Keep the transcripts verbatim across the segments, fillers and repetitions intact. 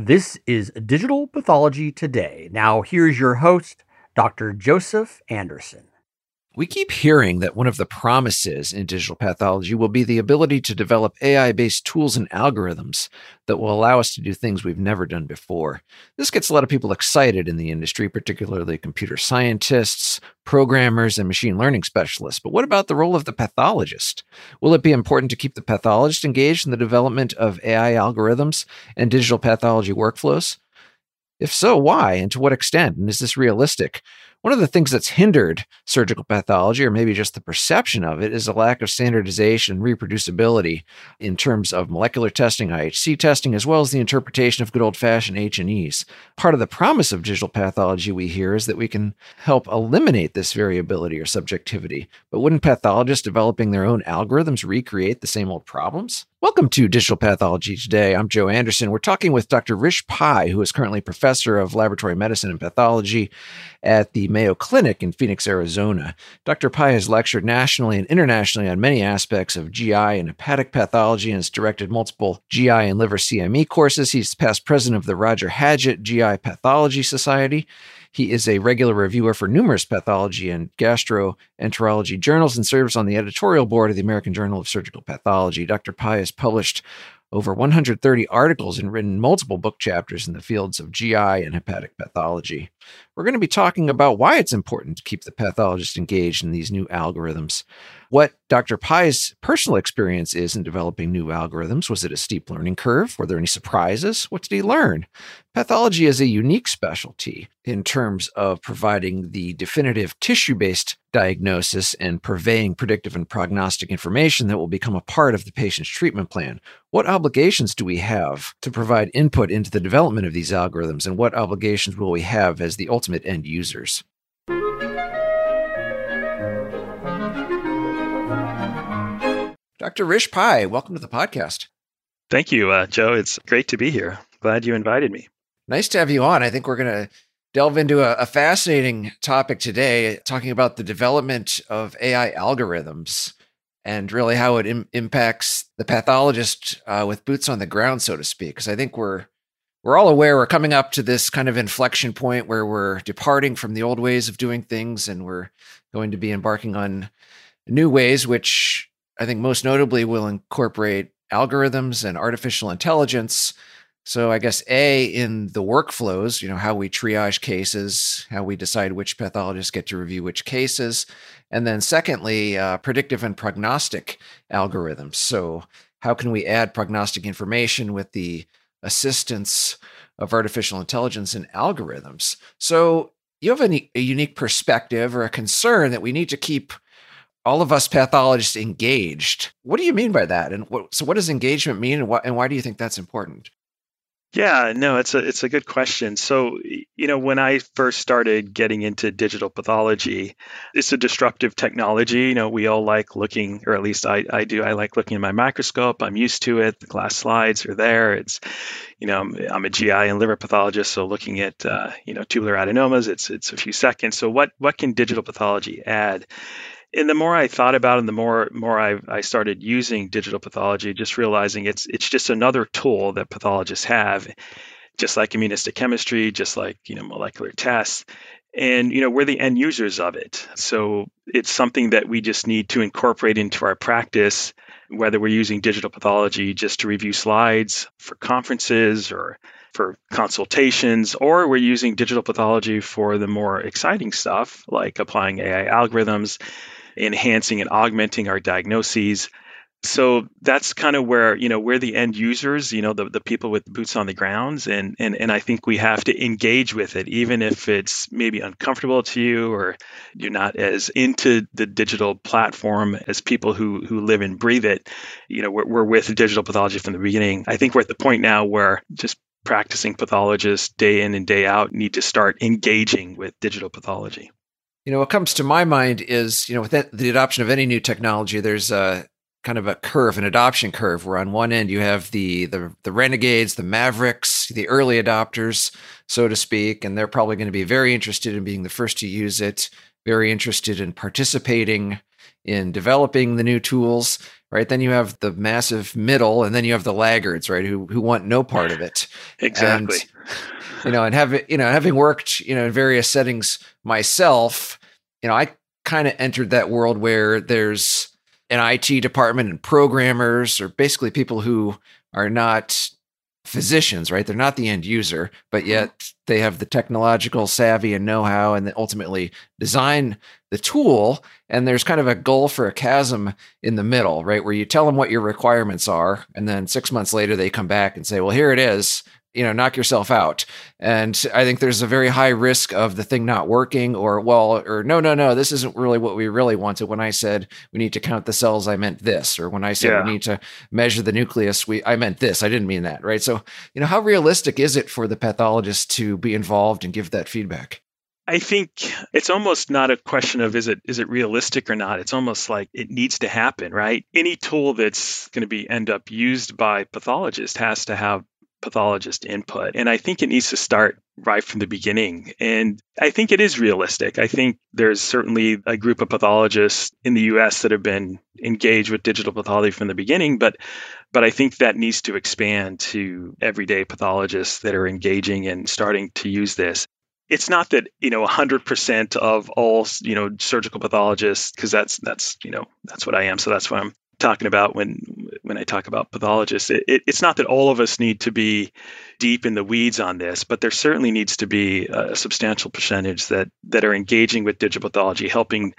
This is Digital Pathology Today. Now, here's your host, Doctor Joseph Anderson. We keep hearing that one of the promises in digital pathology will be the ability to develop A I-based tools and algorithms that will allow us to do things we've never done before. This gets a lot of people excited in the industry, particularly computer scientists, programmers, and machine learning specialists. But what about the role of the pathologist? Will it be important to keep the pathologist engaged in the development of A I algorithms and digital pathology workflows? If so, why and to what extent? And is this realistic? One of the things that's hindered surgical pathology, or maybe just the perception of it, is a lack of standardization and reproducibility in terms of molecular testing, I H C testing, as well as the interpretation of good old-fashioned H and Es. Part of the promise of digital pathology we hear is that we can help eliminate this variability or subjectivity. But wouldn't pathologists developing their own algorithms recreate the same old problems? Welcome to Digital Pathology Today. I'm Joe Anderson. We're talking with Doctor Rish Pai, who is currently professor of laboratory medicine and pathology at the Mayo Clinic in Phoenix, Arizona. Doctor Pai has lectured nationally and internationally on many aspects of G I and hepatic pathology and has directed multiple G I and liver C M E courses. He's past president of the Roger Hadgett G I Pathology Society. He is a regular reviewer for numerous pathology and gastroenterology journals and serves on the editorial board of the American Journal of Surgical Pathology. Doctor Pai has published over one hundred thirty articles and written multiple book chapters in the fields of G I and hepatic pathology. We're going to be talking about why it's important to keep the pathologist engaged in these new algorithms, what Doctor Pai's personal experience is in developing new algorithms. Was it a steep learning curve? Were there any surprises? What did he learn? Pathology is a unique specialty in terms of providing the definitive tissue-based diagnosis and purveying predictive and prognostic information that will become a part of the patient's treatment plan. What obligations do we have to provide input into the development of these algorithms, and what obligations will we have as the ultimate end users? Doctor Rish Pai, welcome to the podcast. Thank you, uh, Joe. It's great to be here. Glad you invited me. Nice to have you on. I think we're going to delve into a, a fascinating topic today, talking about the development of A I algorithms and really how it im- impacts the pathologist uh, with boots on the ground, so to speak. Because I think we're we're all aware we're coming up to this kind of inflection point where we're departing from the old ways of doing things, and we're going to be embarking on new ways, which I think most notably will incorporate algorithms and artificial intelligence. So I guess A, in the workflows, you know, how we triage cases, how we decide which pathologists get to review which cases. And then secondly, uh, predictive and prognostic algorithms. So how can we add prognostic information with the assistance of artificial intelligence and algorithms? So you have a, a unique perspective or a concern that we need to keep all of us pathologists engaged. What do you mean by that? And what, so what does engagement mean, and why, and why do you think that's important? Yeah, no, it's a it's a good question. So, you know, when I first started getting into digital pathology, it's a disruptive technology. You know, we all like looking, or at least I, I do, I like looking at my microscope. I'm used to it. The glass slides are there. It's, you know, I'm, I'm a G I and liver pathologist, so looking at, uh, you know, tubular adenomas, it's it's a few seconds. So what what can digital pathology add? And the more I thought about it, and the more more I, I started using digital pathology, just realizing it's it's just another tool that pathologists have, just like immunohistochemistry, just like, you know, molecular tests. And, you know, we're the end users of it. So it's something that we just need to incorporate into our practice, whether we're using digital pathology just to review slides for conferences or for consultations, or we're using digital pathology for the more exciting stuff, like applying A I algorithms, enhancing and augmenting our diagnoses. So that's kind of where, you know, we're the end users, you know, the, the people with boots on the grounds. And, and and I think we have to engage with it, even if it's maybe uncomfortable to you, or you're not as into the digital platform as people who who live and breathe it. You know, we're, we're with digital pathology from the beginning. I think we're at the point now where just practicing pathologists day in and day out need to start engaging with digital pathology. You know, what comes to my mind is, you know, with that, the adoption of any new technology, there's a kind of a curve, an adoption curve, where on one end you have the the, the renegades, the mavericks, the early adopters, so to speak, and they're probably going to be very interested in being the first to use it, very interested in participating in developing the new tools. right? Then you have the massive middle, and then you have the laggards, right? Who who want no part of it. Exactly. And, you know, and have you know, having worked, you know, in various settings myself, you know, I kind of entered that world where there's an I T department and programmers, or basically people who are not physicians, right? They're not the end user, but yet they have the technological savvy and know-how, and then ultimately design the tool. And there's kind of a goal for a chasm in the middle, right? Where you tell them what your requirements are, and then six months later they come back and say, well, here it is, you know, knock yourself out. And I think there's a very high risk of the thing not working, or, well, or no, no, no, this isn't really what we really wanted. When I said we need to count the cells, I meant this. Or when I said yeah. we need to measure the nucleus, we I meant this. I didn't mean that, right? So, you know, how realistic is it for the pathologist to be involved and give that feedback? I think it's almost not a question of is it is it realistic or not. It's almost like it needs to happen, right? Any tool that's going to be end up used by pathologists has to have pathologist input. And I think it needs to start right from the beginning. And I think it is realistic. I think there's certainly a group of pathologists in the U S that have been engaged with digital pathology from the beginning, but but I think that needs to expand to everyday pathologists that are engaging and starting to use this. It's not that, you know, one hundred percent of all, you know, surgical pathologists, because that's that's, you know, that's what I am, so that's what I'm talking about when when I talk about pathologists. It, it, it's not that all of us need to be deep in the weeds on this, but there certainly needs to be a substantial percentage that that are engaging with digital pathology, helping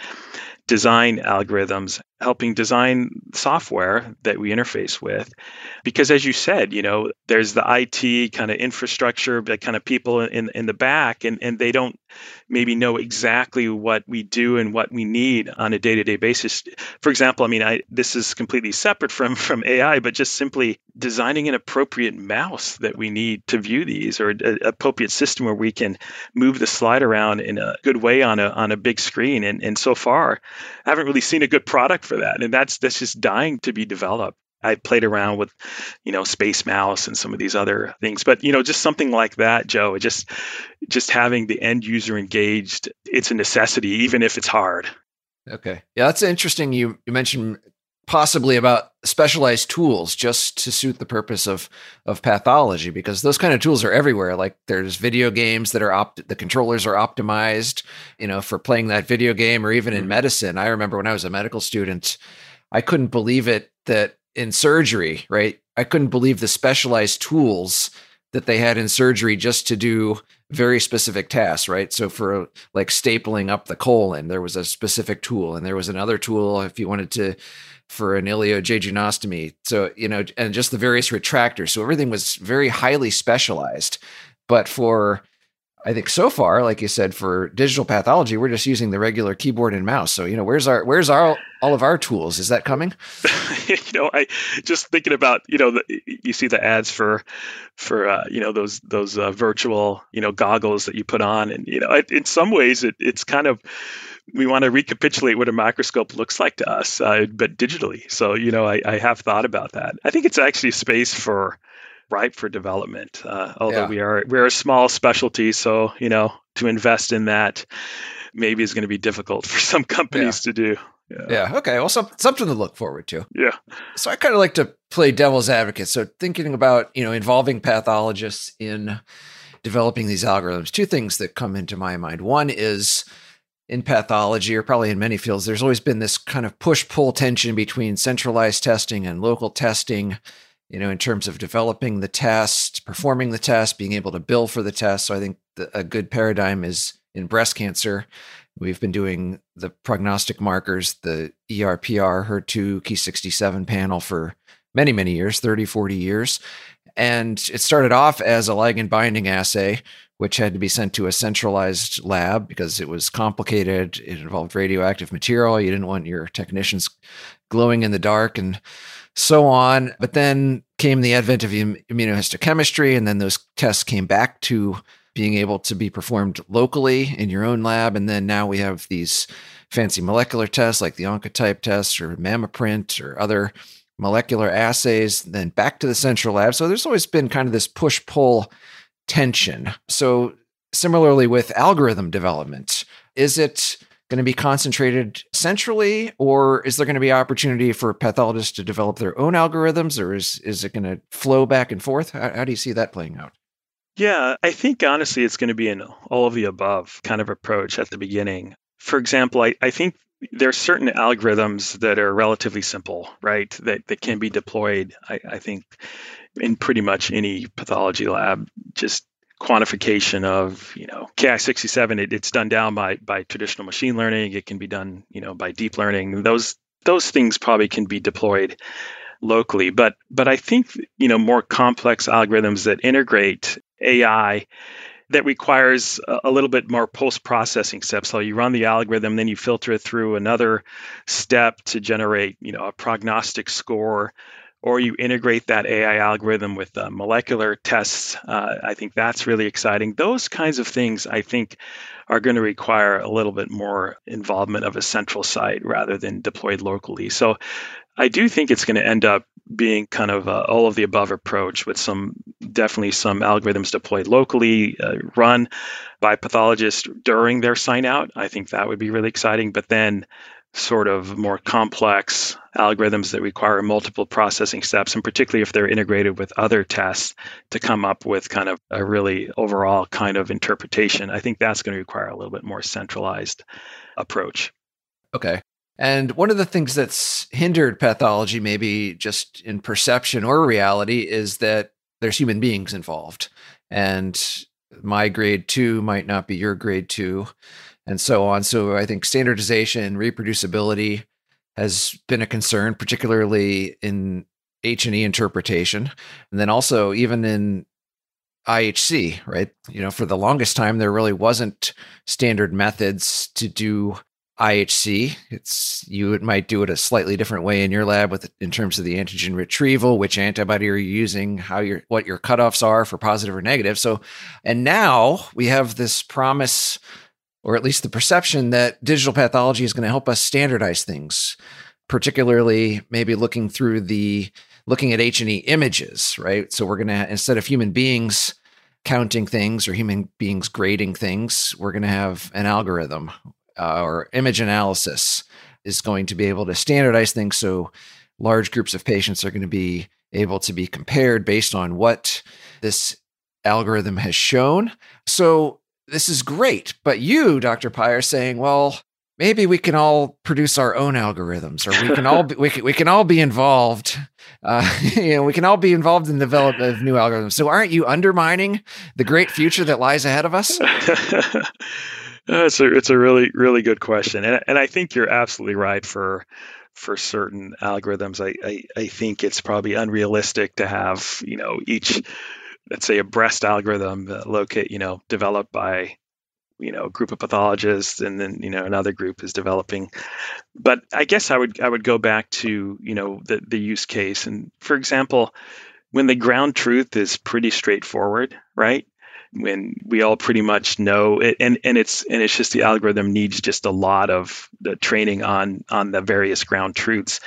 design algorithms, helping design software that we interface with. Because as you said, you know, there's the I T kind of infrastructure, the kind of people in in the back, and, and they don't maybe know exactly what we do and what we need on a day-to-day basis. For example, I mean, I this is completely separate from, from A I, but just simply designing an appropriate mouse that we need to view these, or an appropriate system where we can move the slide around in a good way on a on a big screen. And and so far, I haven't really seen a good product for that. And that's that's just dying to be developed. I played around with, you know, Space Mouse and some of these other things. But, you know, just something like that, Joe, just just having the end user engaged, it's a necessity, even if it's hard. Okay. Yeah, that's interesting. You, you mentioned possibly about specialized tools just to suit the purpose of of pathology, because those kind of tools are everywhere. Like there's video games that are opt the controllers are optimized, you know, for playing that video game, or even in medicine. I remember when I was a medical student, I couldn't believe it that in surgery, right? I couldn't believe the specialized tools that they had in surgery just to do very specific tasks, right? So for like stapling up the colon, there was a specific tool, and there was another tool if you wanted to for an ileojejunectomy. So, you know, and just the various retractors. So everything was very highly specialized. But for, I think so far, like you said, for digital pathology, we're just using the regular keyboard and mouse. So, you know, where's our, where's our, all of our tools? Is that coming? you know, I just thinking about, you know, the, you see the ads for, for, uh, you know, those, those uh, virtual, you know, goggles that you put on. And, you know, it, in some ways it, it's kind of, we want to recapitulate what a microscope looks like to us, uh, but digitally. So, you know, I, I have thought about that. I think it's actually space for, ripe for development, uh, although yeah. we are we're a small specialty, so you know to invest in that maybe is going to be difficult for some companies yeah. to do. Yeah. yeah. Okay. Well, some, something to look forward to. Yeah. So I kind of like to play devil's advocate. So thinking about you know involving pathologists in developing these algorithms, two things that come into my mind. One is in pathology, or probably in many fields, there's always been this kind of push-pull tension between centralized testing and local testing. You know, in terms of developing the test, performing the test, being able to bill for the test. So I think the, a good paradigm is in breast cancer. We've been doing the prognostic markers, the E R P R, H E R two, Ki sixty-seven panel for many, many years, thirty, forty years. And it started off as a ligand binding assay, which had to be sent to a centralized lab because it was complicated. It involved radioactive material. You didn't want your technicians glowing in the dark and so on. But then came the advent of immunohistochemistry, and then those tests came back to being able to be performed locally in your own lab. And then now we have these fancy molecular tests like the Oncotype tests or Mammaprint or other molecular assays, then back to the central lab. So there's always been kind of this push-pull tension. So similarly with algorithm development, is it going to be concentrated centrally, or is there going to be opportunity for pathologists to develop their own algorithms, or is, is it going to flow back and forth? How, how do you see that playing out? Yeah, I think honestly, it's going to be an all of the above kind of approach at the beginning. For example, I, I think there are certain algorithms that are relatively simple, right? That, that can be deployed, I, I think, in pretty much any pathology lab, just quantification of, you know, K I sixty-seven, it, it's done down by by traditional machine learning. It can be done, you know, by deep learning. Those those things probably can be deployed locally. But but I think, you know, more complex algorithms that integrate A I that requires a little bit more post-processing steps. So you run the algorithm, then you filter it through another step to generate, you know, a prognostic score, or you integrate that A I algorithm with uh, molecular tests. Uh, I think that's really exciting. Those kinds of things, I think, are going to require a little bit more involvement of a central site rather than deployed locally. So I do think it's going to end up being kind of a, all of the above approach, with some definitely some algorithms deployed locally, uh, run by pathologists during their sign out. I think that would be really exciting. But then sort of more complex algorithms that require multiple processing steps, and particularly if they're integrated with other tests to come up with kind of a really overall kind of interpretation, I think that's going to require a little bit more centralized approach. Okay. And one of the things that's hindered pathology, maybe just in perception or reality, is that there's human beings involved. And my grade two might not be your grade two, and so on. So I think standardization and reproducibility has been a concern, particularly in H and E interpretation. And then also even in I H C, right? You know, for the longest time, there really wasn't standard methods to do I H C. It's you it might do it a slightly different way in your lab with in terms of the antigen retrieval, which antibody are you using, how your what your cutoffs are for positive or negative. So, and now we have this promise, or at least the perception, that digital pathology is going to help us standardize things, particularly maybe looking through the looking at H and E images, right? So we're going to, instead of human beings counting things or human beings grading things, we're going to have an algorithm. Uh, or image analysis is going to be able to standardize things. So large groups of patients are going to be able to be compared based on what this algorithm has shown. So this is great. But you, Doctor Pai, are saying, well, maybe we can all produce our own algorithms, or we can all be, we, can, we can all be involved. Uh, you know, we can all be involved in the development of new algorithms. So aren't you undermining the great future that lies ahead of us? Uh, it's a it's a really really good question, and and I think you're absolutely right for for certain algorithms. I, I I think it's probably unrealistic to have, you know, each, let's say, a breast algorithm locate you know developed by you know a group of pathologists, and then you know another group is developing. But I guess I would I would go back to you know the the use case, and for example, when the ground truth is pretty straightforward, right? When we all pretty much know it, and, and it's and it's just the algorithm needs just a lot of the training on on the various ground truths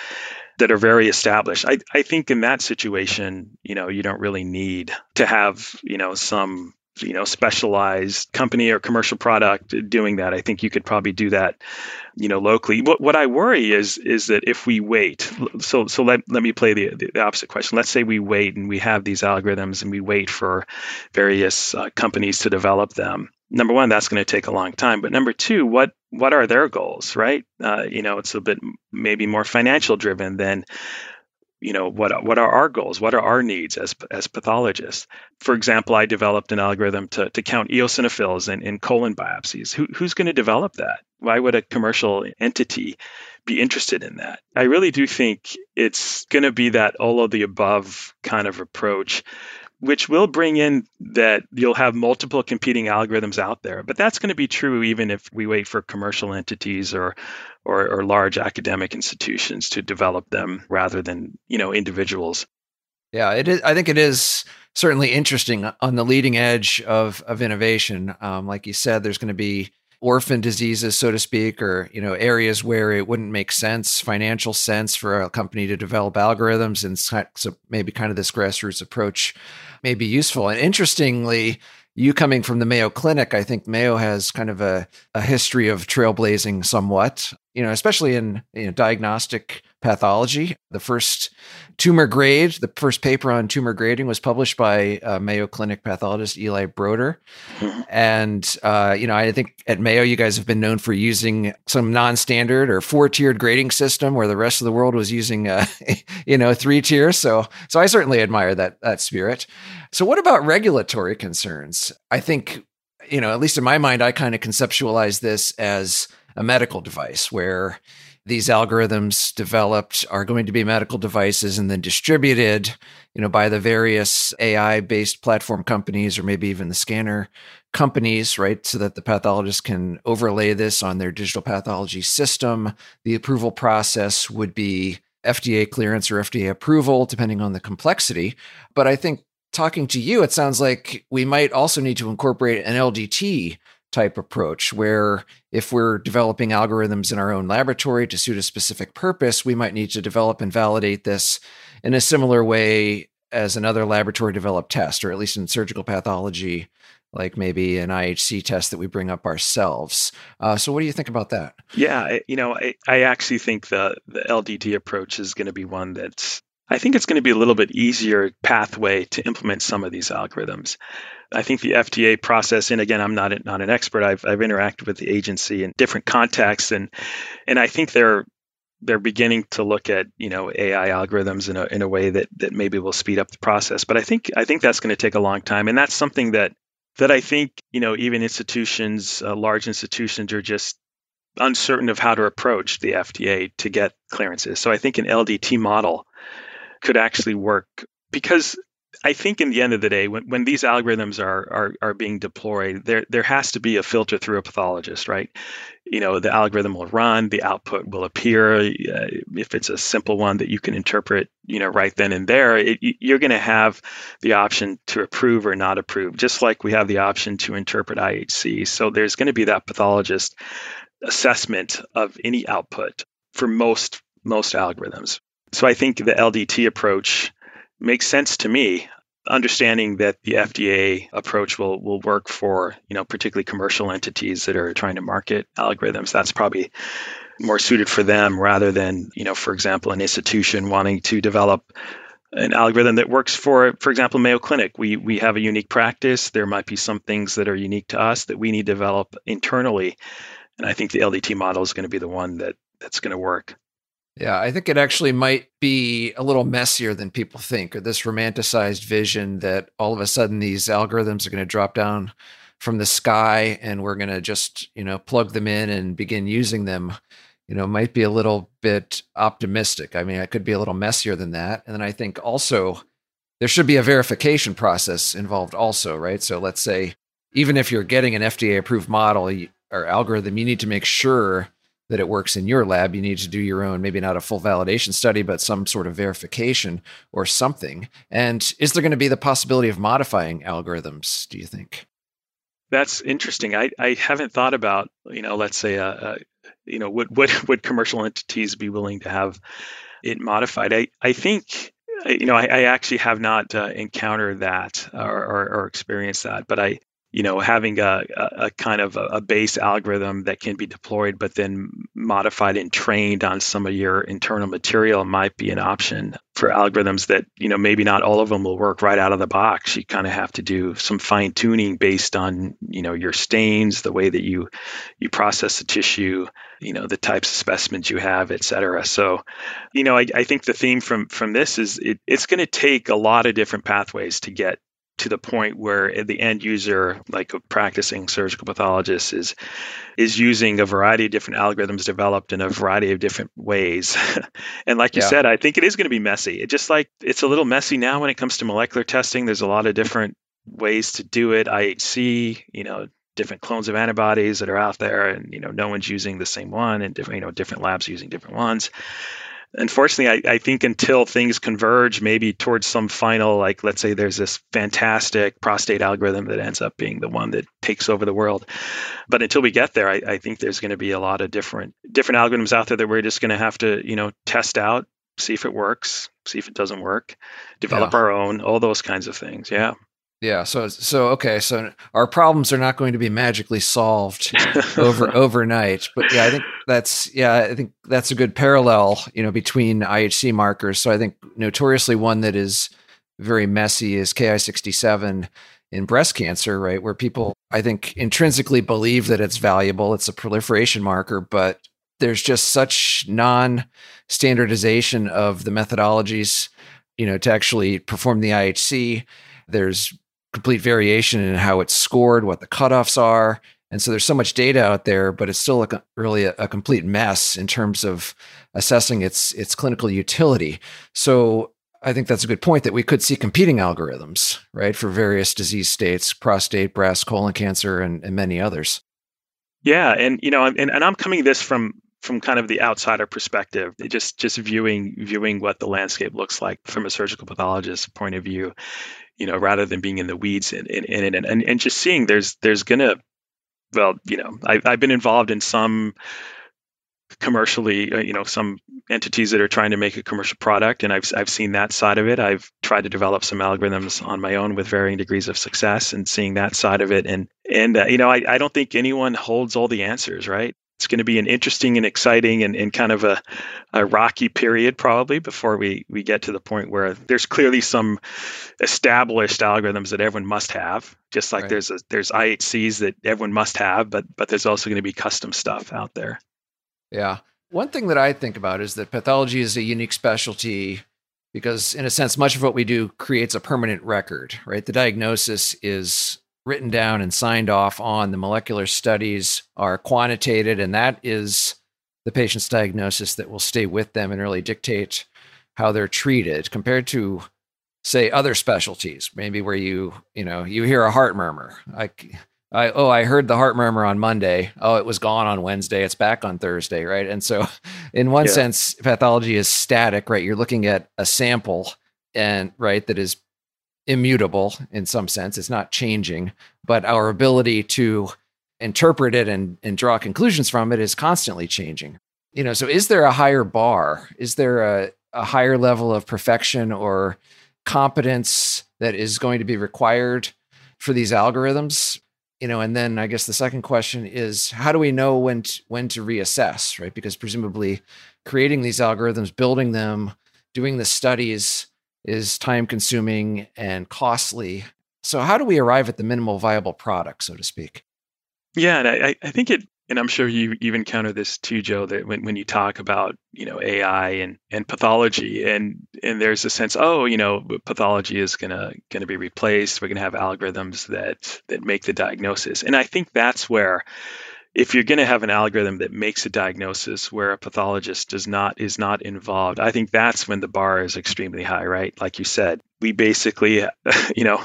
that are very established. I, I think in that situation, you know, you don't really need to have, you know, some, you know, specialized company or commercial product doing that. I think you could probably do that, you know, locally. What what I worry is is that if we wait, so so let, let me play the, the opposite question. Let's say we wait and we have these algorithms and we wait for various uh, companies to develop them. Number one, that's going to take a long time. But number two, what what are their goals, right? Uh, you know, it's a bit maybe more financial driven than, you know, what what are our goals? What are our needs as as pathologists? For example, I developed an algorithm to to count eosinophils in, in colon biopsies. Who who's going to develop that? Why would a commercial entity be interested in that? I really do think it's going to be that all of the above kind of approach, which will bring in that you'll have multiple competing algorithms out there. But that's going to be true even if we wait for commercial entities or, or or large academic institutions to develop them rather than, you know, individuals. Yeah, it is. I think it is certainly interesting on the leading edge of, of innovation. Um, like you said, there's going to be orphan diseases, so to speak, or, you know, areas where it wouldn't make sense, financial sense, for a company to develop algorithms. And so maybe kind of this grassroots approach may be useful. And interestingly, you coming from the Mayo Clinic, I think Mayo has kind of a, a history of trailblazing somewhat, you know, especially in you know, diagnostic pathology. The first tumor grade, the first paper on tumor grading was published by uh, Mayo Clinic pathologist Eli Broder. And, uh, you know, I think at Mayo, you guys have been known for using some non-standard or four-tiered grading system where the rest of the world was using, uh, you know, three tiers. So, so I certainly admire that, that spirit. So what about regulatory concerns? I think, you know, at least in my mind, I kind of conceptualize this as a medical device where these algorithms developed are going to be medical devices and then distributed, you know, by the various A I-based platform companies or maybe even the scanner companies, right? So that the pathologists can overlay this on their digital pathology system. The approval process would be F D A clearance or F D A approval, depending on the complexity. But I think talking to you, it sounds like we might also need to incorporate an L D T type approach, where if we're developing algorithms in our own laboratory to suit a specific purpose, we might need to develop and validate this in a similar way as another laboratory developed test, or at least in surgical pathology, like maybe an I H C test that we bring up ourselves. Uh, so what do you think about that? Yeah, you know, I, I actually think the, the L D T approach is going to be one that's, I think it's going to be a little bit easier pathway to implement some of these algorithms. I think the F D A process, and again, I'm not, not an expert. I've, I've interacted with the agency in different contexts, and and I think they're they're beginning to look at, you know, A I algorithms in a in a way that that maybe will speed up the process. But I think I think that's going to take a long time, and that's something that that I think, you know, even institutions, uh, large institutions, are just uncertain of how to approach the F D A to get clearances. So I think an L D T model could actually work, because I think in the end of the day, when, when these algorithms are, are are being deployed, there there has to be a filter through a pathologist, right? You know, the algorithm will run, the output will appear. Uh, if it's a simple one that you can interpret, you know, right then and there, it, you're going to have the option to approve or not approve, just like we have the option to interpret I H C. So there's going to be that pathologist assessment of any output for most most algorithms. So I think the L D T approach makes sense to me, understanding that the F D A approach will will work for, you know, particularly commercial entities that are trying to market algorithms. That's probably more suited for them rather than, you know, for example, an institution wanting to develop an algorithm that works for, for example, Mayo Clinic. We we have a unique practice. There might be some things that are unique to us that we need to develop internally. And I think the L D T model is going to be the one that that's going to work. Yeah, I think it actually might be a little messier than people think, or this romanticized vision that all of a sudden these algorithms are going to drop down from the sky and we're going to just, you know, plug them in and begin using them, you know, might be a little bit optimistic. I mean, it could be a little messier than that. And then I think also there should be a verification process involved also, right? So let's say even if you're getting an F D A approved model or algorithm, you need to make sure that it works in your lab. You need to do your own, maybe not a full validation study, but some sort of verification or something. And is there going to be the possibility of modifying algorithms, do you think? That's interesting. I, I haven't thought about, you know, let's say, uh, uh, you know, would, would, would commercial entities be willing to have it modified? I, I think, you know, I, I actually have not uh, encountered that or, or, or experienced that, but I, you know, having a, a kind of a base algorithm that can be deployed, but then modified and trained on some of your internal material might be an option for algorithms that, you know, maybe not all of them will work right out of the box. You kind of have to do some fine tuning based on, you know, your stains, the way that you, you process the tissue, you know, the types of specimens you have, et cetera. So, you know, I, I think the theme from, from this is it, it's going to take a lot of different pathways to get to the point where the end user, like a practicing surgical pathologist, is is using a variety of different algorithms developed in a variety of different ways. And like you yeah. said, I think it is going to be messy. It just like it's a little messy now when it comes to molecular testing. There's a lot of different ways to do it. I H C, you know, different clones of antibodies that are out there, and you know, no one's using the same one, and different, you know, different labs using different ones. Unfortunately, I, I think until things converge maybe towards some final, like let's say there's this fantastic prostate algorithm that ends up being the one that takes over the world. But until we get there, I, I think there's going to be a lot of different different algorithms out there that we're just going to have to, you know, test out, see if it works, see if it doesn't work, develop yeah. our own, all those kinds of things. Yeah. Yeah. So, so, okay. So our problems are not going to be magically solved over overnight, but yeah, I think that's, yeah, I think that's a good parallel, you know, between I H C markers. So I think notoriously one that is very messy is K I sixty-seven in breast cancer, right? Where people, I think, intrinsically believe that it's valuable. It's a proliferation marker, but there's just such non-standardization of the methodologies, you know, to actually perform the I H C. There's complete variation in how it's scored, what the cutoffs are. And so there's so much data out there, but it's still a, really a, a complete mess in terms of assessing its its clinical utility. So I think that's a good point that we could see competing algorithms, right, for various disease states, prostate, breast, colon cancer, and, and many others. Yeah. And, you know, and, and I'm coming this from from kind of the outsider perspective, just just viewing viewing what the landscape looks like from a surgical pathologist's point of view, you know, rather than being in the weeds and and and and, and just seeing there's there's gonna, well, you know, I, I've been involved in some commercially, you know, some entities that are trying to make a commercial product, and I've I've seen that side of it. I've tried to develop some algorithms on my own with varying degrees of success, and seeing that side of it, and and uh, you know, I I don't think anyone holds all the answers, right? It's going to be an interesting and exciting and, and kind of a, a rocky period probably before we, we get to the point where there's clearly some established algorithms that everyone must have, just like right. there's a, there's I H Cs that everyone must have, but but there's also going to be custom stuff out there. Yeah. One thing that I think about is that pathology is a unique specialty because in a sense, much of what we do creates a permanent record, right? The diagnosis is written down and signed off on. The molecular studies are quantitated, and that is the patient's diagnosis that will stay with them and really dictate how they're treated compared to, say, other specialties, maybe where you, you know, you hear a heart murmur. I, I, oh, I heard the heart murmur on Monday. Oh, it was gone on Wednesday. It's back on Thursday, right? And so in one yeah. sense, pathology is static, right? You're looking at a sample and right, that is immutable in some sense. It's not changing, but our ability to interpret it and, and draw conclusions from it is constantly changing. You know, so is there a higher bar? Is there a, a higher level of perfection or competence that is going to be required for these algorithms? You know, and then I guess the second question is, how do we know when to, when to reassess, right? Because presumably creating these algorithms, building them, doing the studies is time-consuming and costly. So how do we arrive at the minimal viable product, so to speak? Yeah, and I, I think it, and I'm sure you, you've encountered this too, Joe, that when, when you talk about, you know, A I and, and pathology, and and there's a sense, oh, you know, pathology is gonna gonna be replaced. We're gonna have algorithms that that make the diagnosis. And I think that's where, if you're going to have an algorithm that makes a diagnosis where a pathologist does not is not involved, I think that's when the bar is extremely high, right? Like you said, we basically, you know,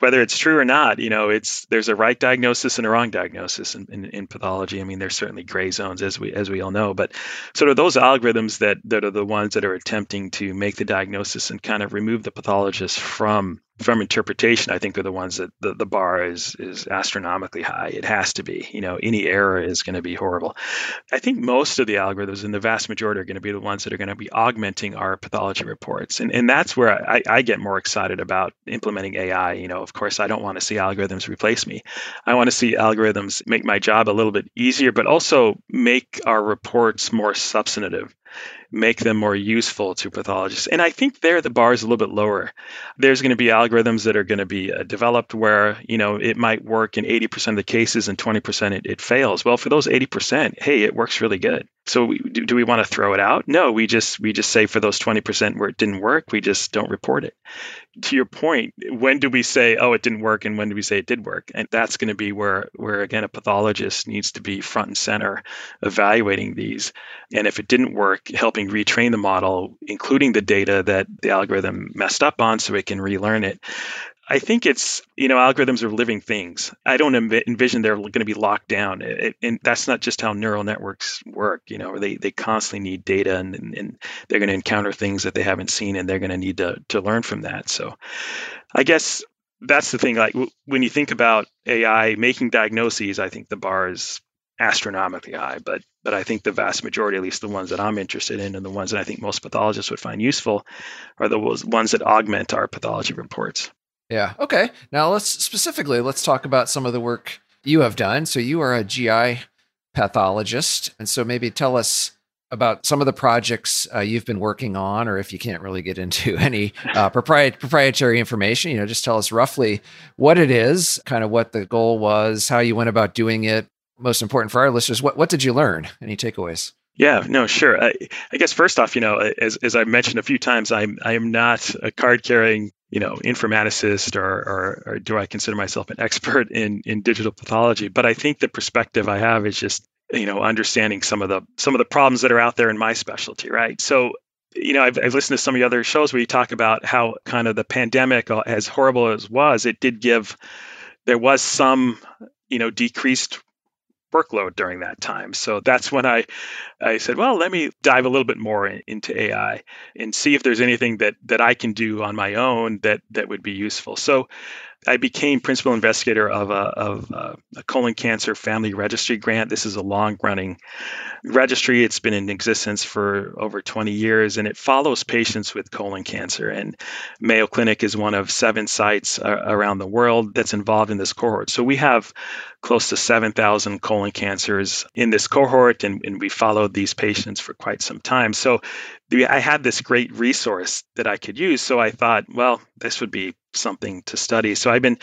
whether it's true or not, you know, it's there's a right diagnosis and a wrong diagnosis in, in, in pathology. I mean, there's certainly gray zones, as we as we all know, but sort of those algorithms that that are the ones that are attempting to make the diagnosis and kind of remove the pathologist from from interpretation, I think are the ones that the, the bar is is astronomically high. It has to be, you know, any error is going to be horrible. I think most of the algorithms and the vast majority are going to be the ones that are going to be augmenting our pathology reports. And and that's where I, I get more excited about implementing A I. You know, of course, I don't want to see algorithms replace me. I want to see algorithms make my job a little bit easier, but also make our reports more substantive, make them more useful to pathologists. And I think there the bar is a little bit lower. There's going to be algorithms that are going to be uh, developed where, you know, it might work in eighty percent of the cases and twenty percent it, it fails. Well, for those eighty percent, hey, it works really good. So we, do, do we want to throw it out? No, we just we just say for those twenty percent where it didn't work, we just don't report it. To your point, when do we say, oh, it didn't work, and when do we say it did work? And that's going to be where, where again, a pathologist needs to be front and center evaluating these. And if it didn't work, helping retrain the model, including the data that the algorithm messed up on so it can relearn it. I think it's, you know, algorithms are living things. I don't env- envision they're going to be locked down. It, it, and that's not just how neural networks work. You know, they, they constantly need data, and, and, and they're going to encounter things that they haven't seen, and they're going to need to to learn from that. So I guess that's the thing. Like w- when you think about A I making diagnoses, I think the bar is astronomically high, but but I think the vast majority, at least the ones that I'm interested in and the ones that I think most pathologists would find useful, are the ones that augment our pathology reports. Yeah. Okay. Now let's specifically, let's talk about some of the work you have done. So you are a G I pathologist. And so maybe tell us about some of the projects uh, you've been working on, or if you can't really get into any uh, propri- proprietary information, you know, just tell us roughly what it is, kind of what the goal was, how you went about doing it. Most important for our listeners, what, what did you learn? Any takeaways? Yeah, no, sure. I, I guess first off, you know, as as I mentioned a few times, I'm I am not a card-carrying, you know, informaticist, or, or or do I consider myself an expert in in digital pathology? But I think the perspective I have is just, you know, understanding some of the some of the problems that are out there in my specialty, right? So, you know, I've, I've listened to some of the other shows where you talk about how kind of the pandemic, as horrible as it was, it did give, there was some, you know, decreased workload during that time. So that's when I, I said, well, let me dive a little bit more in, into A I and see if there's anything that that I can do on my own that that would be useful. So I became principal investigator of a, of a, a colon cancer family registry grant. This is a long-running registry. It's been in existence for over twenty years, and it follows patients with colon cancer. And Mayo Clinic is one of seven sites uh, around the world that's involved in this cohort. So we have close to seven thousand colon cancers in this cohort, and, and we followed these patients for quite some time. So the, I had this great resource that I could use. So I thought, well, this would be something to study. So I've been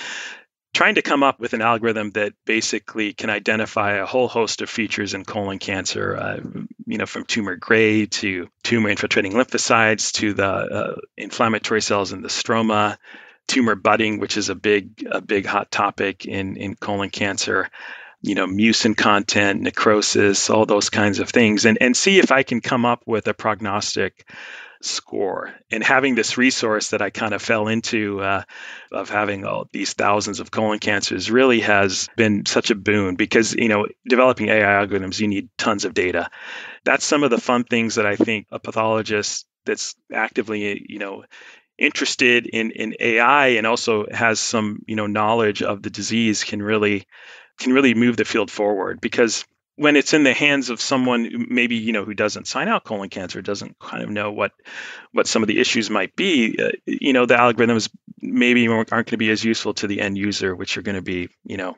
trying to come up with an algorithm that basically can identify a whole host of features in colon cancer, uh, you know, from tumor gray to tumor infiltrating lymphocytes to the uh, inflammatory cells in the stroma, tumor budding, which is a big, a big hot topic in, in colon cancer, you know, mucin content, necrosis, all those kinds of things, and and see if I can come up with a prognostic score. And having this resource that I kind of fell into uh, of having all these thousands of colon cancers really has been such a boon, because, you know, developing A I algorithms, you need tons of data. That's some of the fun things that I think a pathologist that's actively, you know, interested in, in A I and also has some, you know, knowledge of the disease can really can really move the field forward. Because when it's in the hands of someone, maybe, you know, who doesn't sign out colon cancer, doesn't kind of know what what some of the issues might be, uh, you know, the algorithms maybe aren't going to be as useful to the end user, which are going to be, you know,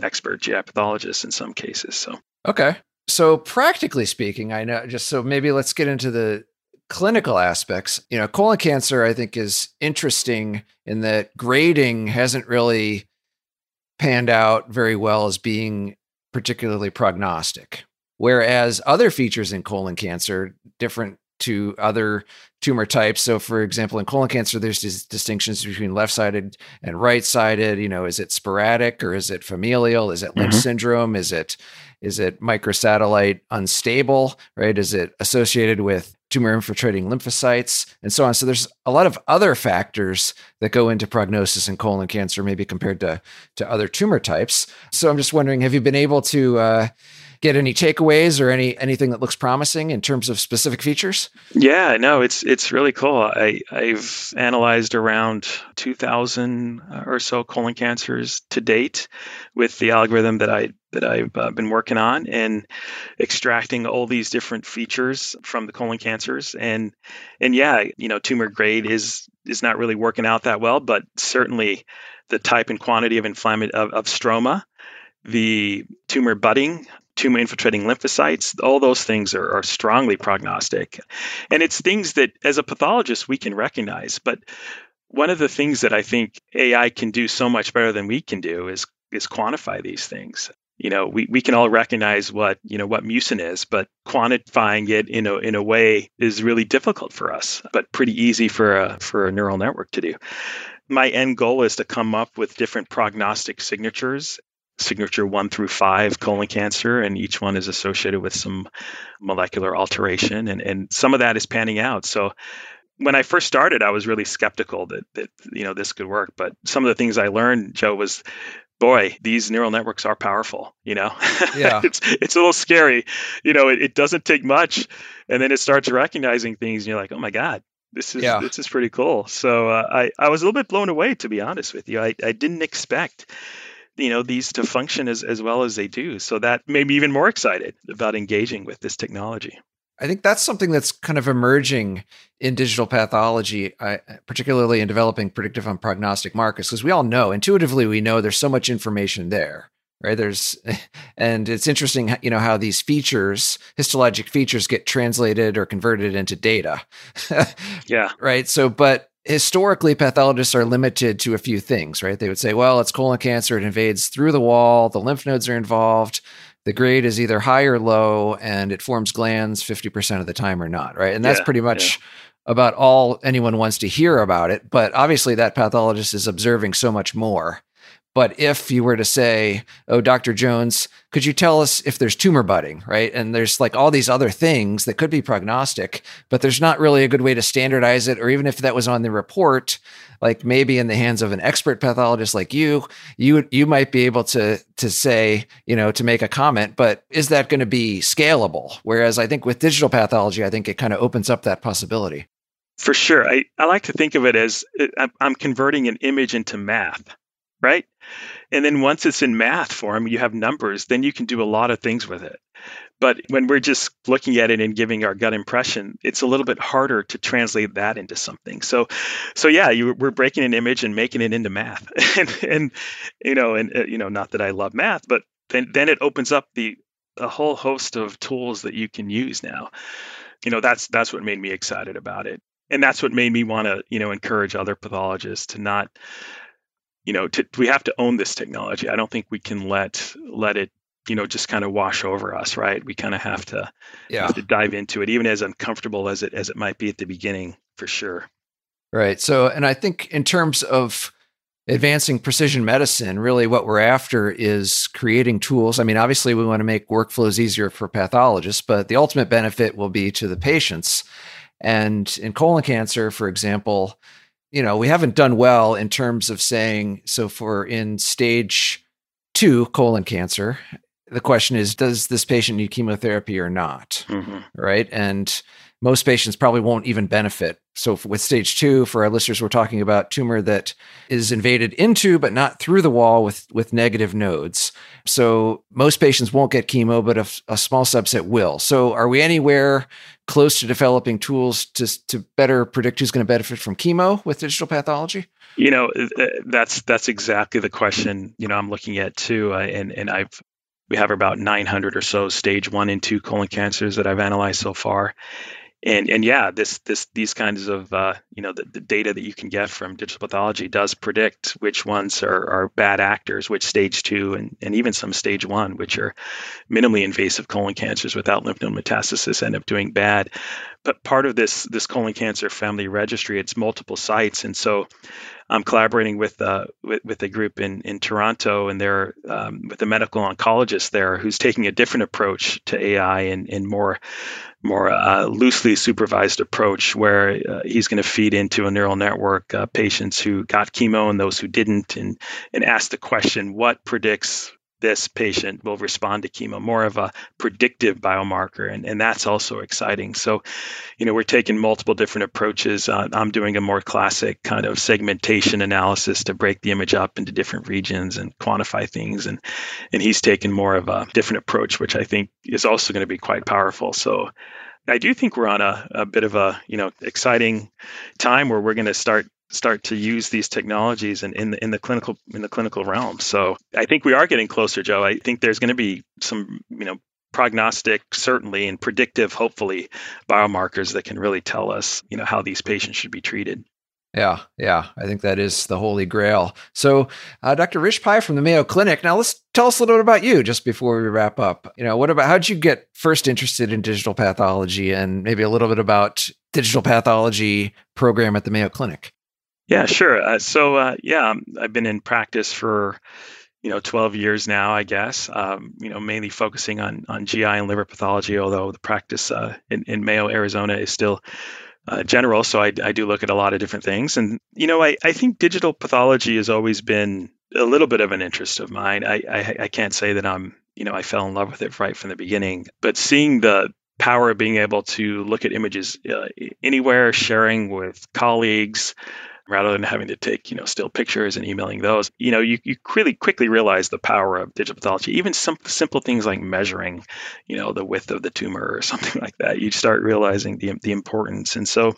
expert G I pathologists in some cases. So okay, so practically speaking, I know. Just so maybe let's get into the clinical aspects. You know, colon cancer, I think, is interesting in that grading hasn't really panned out very well as being particularly prognostic, whereas other features in colon cancer different to other tumor types. So for example, in colon cancer, there's these distinctions between left-sided and right-sided. You know, is it sporadic or is it familial? Is it Lynch mm-hmm. syndrome? Is it is it microsatellite unstable, right? Is it associated with tumor infiltrating lymphocytes and so on? So there's a lot of other factors that go into prognosis in colon cancer, maybe compared to, to other tumor types. So I'm just wondering, have you been able to uh, get any takeaways or any anything that looks promising in terms of specific features? Yeah, no, it's it's really cool. I, I've analyzed around two thousand or so colon cancers to date with the algorithm that I that I've uh, been working on, and extracting all these different features from the colon cancers. And and yeah, you know, tumor grade is is not really working out that well, but certainly the type and quantity of inflammatory of, of stroma, the tumor budding, tumor infiltrating lymphocytes, all those things are, are strongly prognostic. And it's things that as a pathologist we can recognize. But one of the things that I think A I can do so much better than we can do is is quantify these things. You know, we, we can all recognize what, you know, what mucin is, but quantifying it in a, in a way is really difficult for us, but pretty easy for a, for a neural network to do. My end goal is to come up with different prognostic signatures, signature one through five colon cancer, and each one is associated with some molecular alteration. And, and some of that is panning out. So when I first started, I was really skeptical that, that, you know, this could work. But some of the things I learned, Joe, was boy, these neural networks are powerful, you know? Yeah. it's it's a little scary. You know, it, it doesn't take much. And then it starts recognizing things and you're like, oh my God, this is yeah. this is pretty cool. So uh, I, I was a little bit blown away, to be honest with you. I, I didn't expect, you know, these to function as, as well as they do. So that made me even more excited about engaging with this technology. I think that's something that's kind of emerging in digital pathology, uh, particularly in developing predictive and prognostic markers, because we all know, intuitively, we know there's so much information there, right? There's, and it's interesting, you know, how these features, histologic features, get translated or converted into data. Yeah. Right. So, but historically, pathologists are limited to a few things, right? They would say, well, it's colon cancer. It invades through the wall. The lymph nodes are involved. The grade is either high or low, and it forms glands fifty percent of the time or not, right? And that's yeah, pretty much yeah. about all anyone wants to hear about it. But obviously, that pathologist is observing so much more. But if you were to say, oh, Doctor Jones, could you tell us if there's tumor budding, right? And there's like all these other things that could be prognostic, but there's not really a good way to standardize it. Or even if that was on the report, like maybe in the hands of an expert pathologist like you, you you might be able to, to say, you know, to make a comment, but is that going to be scalable? Whereas I think with digital pathology, I think it kind of opens up that possibility. For sure. I, I like to think of it as I'm converting an image into math. Right? And then once it's in math form, you have numbers, then you can do a lot of things with it. But when we're just looking at it and giving our gut impression, it's a little bit harder to translate that into something. So, so yeah, you, we're breaking an image and making it into math. and, and, you know, and, uh, you know, not that I love math, but then, then it opens up the, a whole host of tools that you can use now. You know, that's, that's what made me excited about it. And that's what made me want to, you know, encourage other pathologists to not, You know, to, we have to own this technology. I don't think we can let let it, you know, just kind of wash over us, right? We kind of have to, yeah. have to dive into it, even as uncomfortable as it as it might be at the beginning, for sure. Right. So, and I think in terms of advancing precision medicine, really what we're after is creating tools. I mean, obviously, we want to make workflows easier for pathologists, but the ultimate benefit will be to the patients. And in colon cancer, for example, you know, we haven't done well in terms of saying, so for in stage two colon cancer, the question is, does this patient need chemotherapy or not? Mm-hmm. Right. And most patients probably won't even benefit. So with stage two, for our listeners, we're talking about tumor that is invaded into, but not through the wall with, with negative nodes. So most patients won't get chemo, but a, a small subset will. So are we anywhere close to developing tools to to better predict who's going to benefit from chemo with digital pathology? You know, that's that's exactly the question, you know, I'm looking at too. Uh, and and I've we have about nine hundred or so stage one and two colon cancers that I've analyzed so far. And and yeah, this this these kinds of uh, you know the, the data that you can get from digital pathology does predict which ones are, are bad actors, which stage two and, and even some stage one, which are minimally invasive colon cancers without lymph node metastasis, end up doing bad. But part of this this colon cancer family registry, it's multiple sites, and so I'm collaborating with uh, with, with a group in in Toronto, and they're um, with a medical oncologist there who's taking a different approach to A I and and more more uh, loosely supervised approach, where uh, he's going to feed into a neural network uh, patients who got chemo and those who didn't, and and ask the question, what predicts this patient will respond to chemo, more of a predictive biomarker. And, and that's also exciting. So, you know, we're taking multiple different approaches. Uh, I'm doing a more classic kind of segmentation analysis to break the image up into different regions and quantify things. And, and he's taken more of a different approach, which I think is also going to be quite powerful. So I do think we're on a, a bit of a, you know, exciting time where we're going to start start to use these technologies in, in the in the clinical in the clinical realm. So I think we are getting closer, Joe. I think there's going to be some, you know, prognostic, certainly, and predictive, hopefully, biomarkers that can really tell us, you know, how these patients should be treated. Yeah, yeah. I think that is the holy grail. So uh, Doctor Rish Pai from the Mayo Clinic. Now let's tell us a little bit about you just before we wrap up. You know, what about, how'd you get first interested in digital pathology, and maybe a little bit about digital pathology program at the Mayo Clinic? Yeah, sure. Uh, so, uh, yeah, I've been in practice for, you know, twelve years now, I guess, um, you know, mainly focusing on on G I and liver pathology, although the practice uh, in, in Mayo, Arizona is still uh, general. So I, I do look at a lot of different things. And, you know, I, I think digital pathology has always been a little bit of an interest of mine. I, I, I can't say that I'm, you know, I fell in love with it right from the beginning, but seeing the power of being able to look at images uh, anywhere, sharing with colleagues, rather than having to take, you know, still pictures and emailing those. You know, you, you really quickly realize the power of digital pathology. Even some simple things like measuring, you know, the width of the tumor or something like that, you start realizing the the importance. And so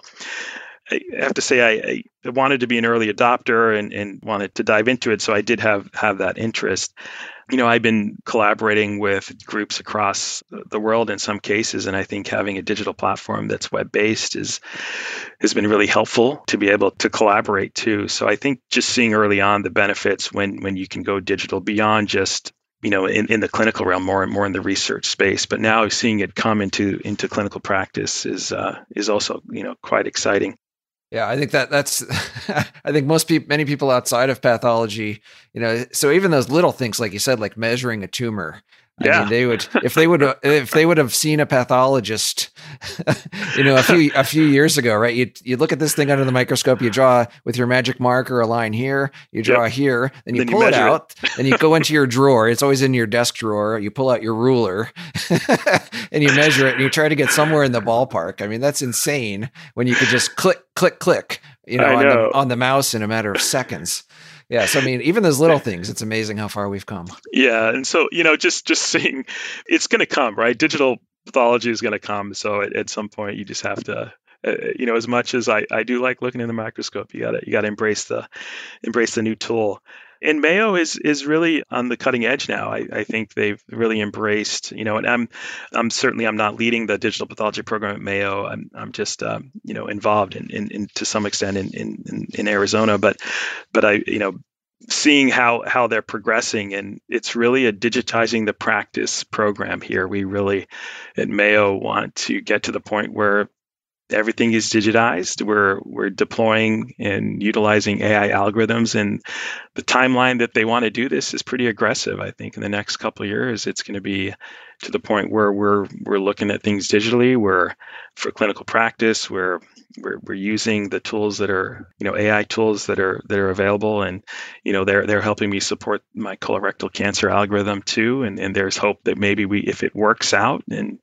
I have to say I, I wanted to be an early adopter and, and wanted to dive into it. So I did have have that interest. You know, I've been collaborating with groups across the world in some cases, and I think having a digital platform that's web-based is has been really helpful to be able to collaborate too. So I think just seeing early on the benefits when when you can go digital beyond just, you know, in, in the clinical realm, more and more in the research space, but now seeing it come into into clinical practice is uh, is also, you know, quite exciting. Yeah, I think that that's, I think most people, many people outside of pathology, you know, so even those little things, like you said, like measuring a tumor, yeah. I mean, they would, if they would, if they would have seen a pathologist, you know, a few, a few years ago, right? You you look at this thing under the microscope, you draw with your magic marker a line here, you draw yep. here, then you then pull you it out it. and you go into your drawer. It's always in your desk drawer. You pull out your ruler and you measure it and you try to get somewhere in the ballpark. I mean, that's insane when you could just click, click, click, you know, on the, on the mouse in a matter of seconds. Yeah. So, I mean, even those little things, it's amazing how far we've come. Yeah. And so, you know, just, just seeing it's going to come, right? Digital pathology is going to come. So at, at some point you just have to, uh, you know, as much as I, I do like looking in the microscope, you gotta, you gotta embrace the, embrace the new tool. And Mayo is is really on the cutting edge now. I, I think they've really embraced, you know, and I'm I'm certainly I'm not leading the digital pathology program at Mayo. I'm I'm just um, you know, involved in, in, in to some extent in, in, in Arizona, but but I you know seeing how how they're progressing, and it's really a digitizing the practice program here. We really at Mayo want to get to the point where everything is digitized. We're we're deploying and utilizing A I algorithms, and the timeline that they want to do this is pretty aggressive. I think in the next couple of years, it's going to be to the point where we're we're looking at things digitally. We're for clinical practice. We're we're we're using the tools that are, you know, A I tools that are that are available, and you know they're they're helping me support my colorectal cancer algorithm too. And and there's hope that maybe we, if it works out, and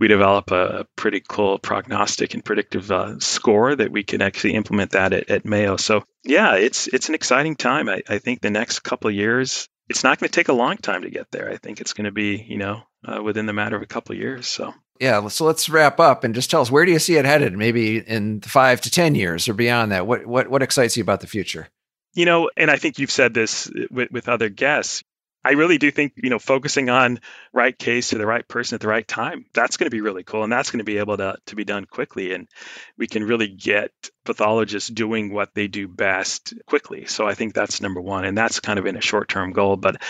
we develop a pretty cool prognostic and predictive uh, score that we can actually implement that at, at Mayo. So yeah, it's it's an exciting time. I, I think the next couple of years, it's not going to take a long time to get there. I think it's going to be, you know, uh, within the matter of a couple of years. So yeah, so let's wrap up and just tell us, where do you see it headed? Maybe in five to ten years or beyond that. What what what excites you about the future? You know, and I think you've said this with, with other guests. I really do think, you know, focusing on right case to the right person at the right time, that's going to be really cool. And that's going to be able to, to be done quickly. And we can really get pathologists doing what they do best quickly. So I think that's number one. And that's kind of in a short-term goal. But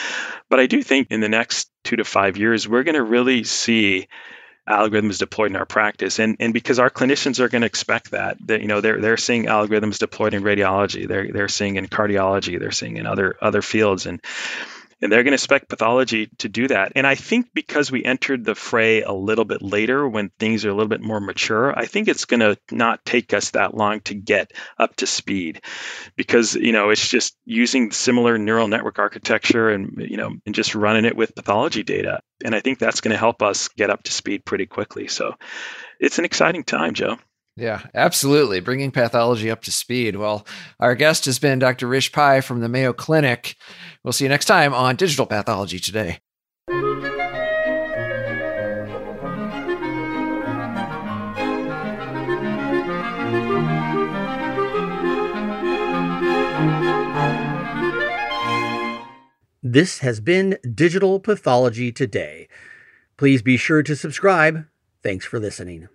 but I do think in the next two to five years, we're going to really see algorithms deployed in our practice. And and because our clinicians are going to expect that, that, you know, they're they're seeing algorithms deployed in radiology, they're they're seeing in cardiology, they're seeing in other other fields. And And they're going to expect pathology to do that. And I think because we entered the fray a little bit later when things are a little bit more mature, I think it's going to not take us that long to get up to speed because, you know, it's just using similar neural network architecture and, you know, and just running it with pathology data. And I think that's going to help us get up to speed pretty quickly. So it's an exciting time, Joe. Yeah, absolutely. Bringing pathology up to speed. Well, our guest has been Doctor Rish Pai from the Mayo Clinic. We'll see you next time on Digital Pathology Today. This has been Digital Pathology Today. Please be sure to subscribe. Thanks for listening.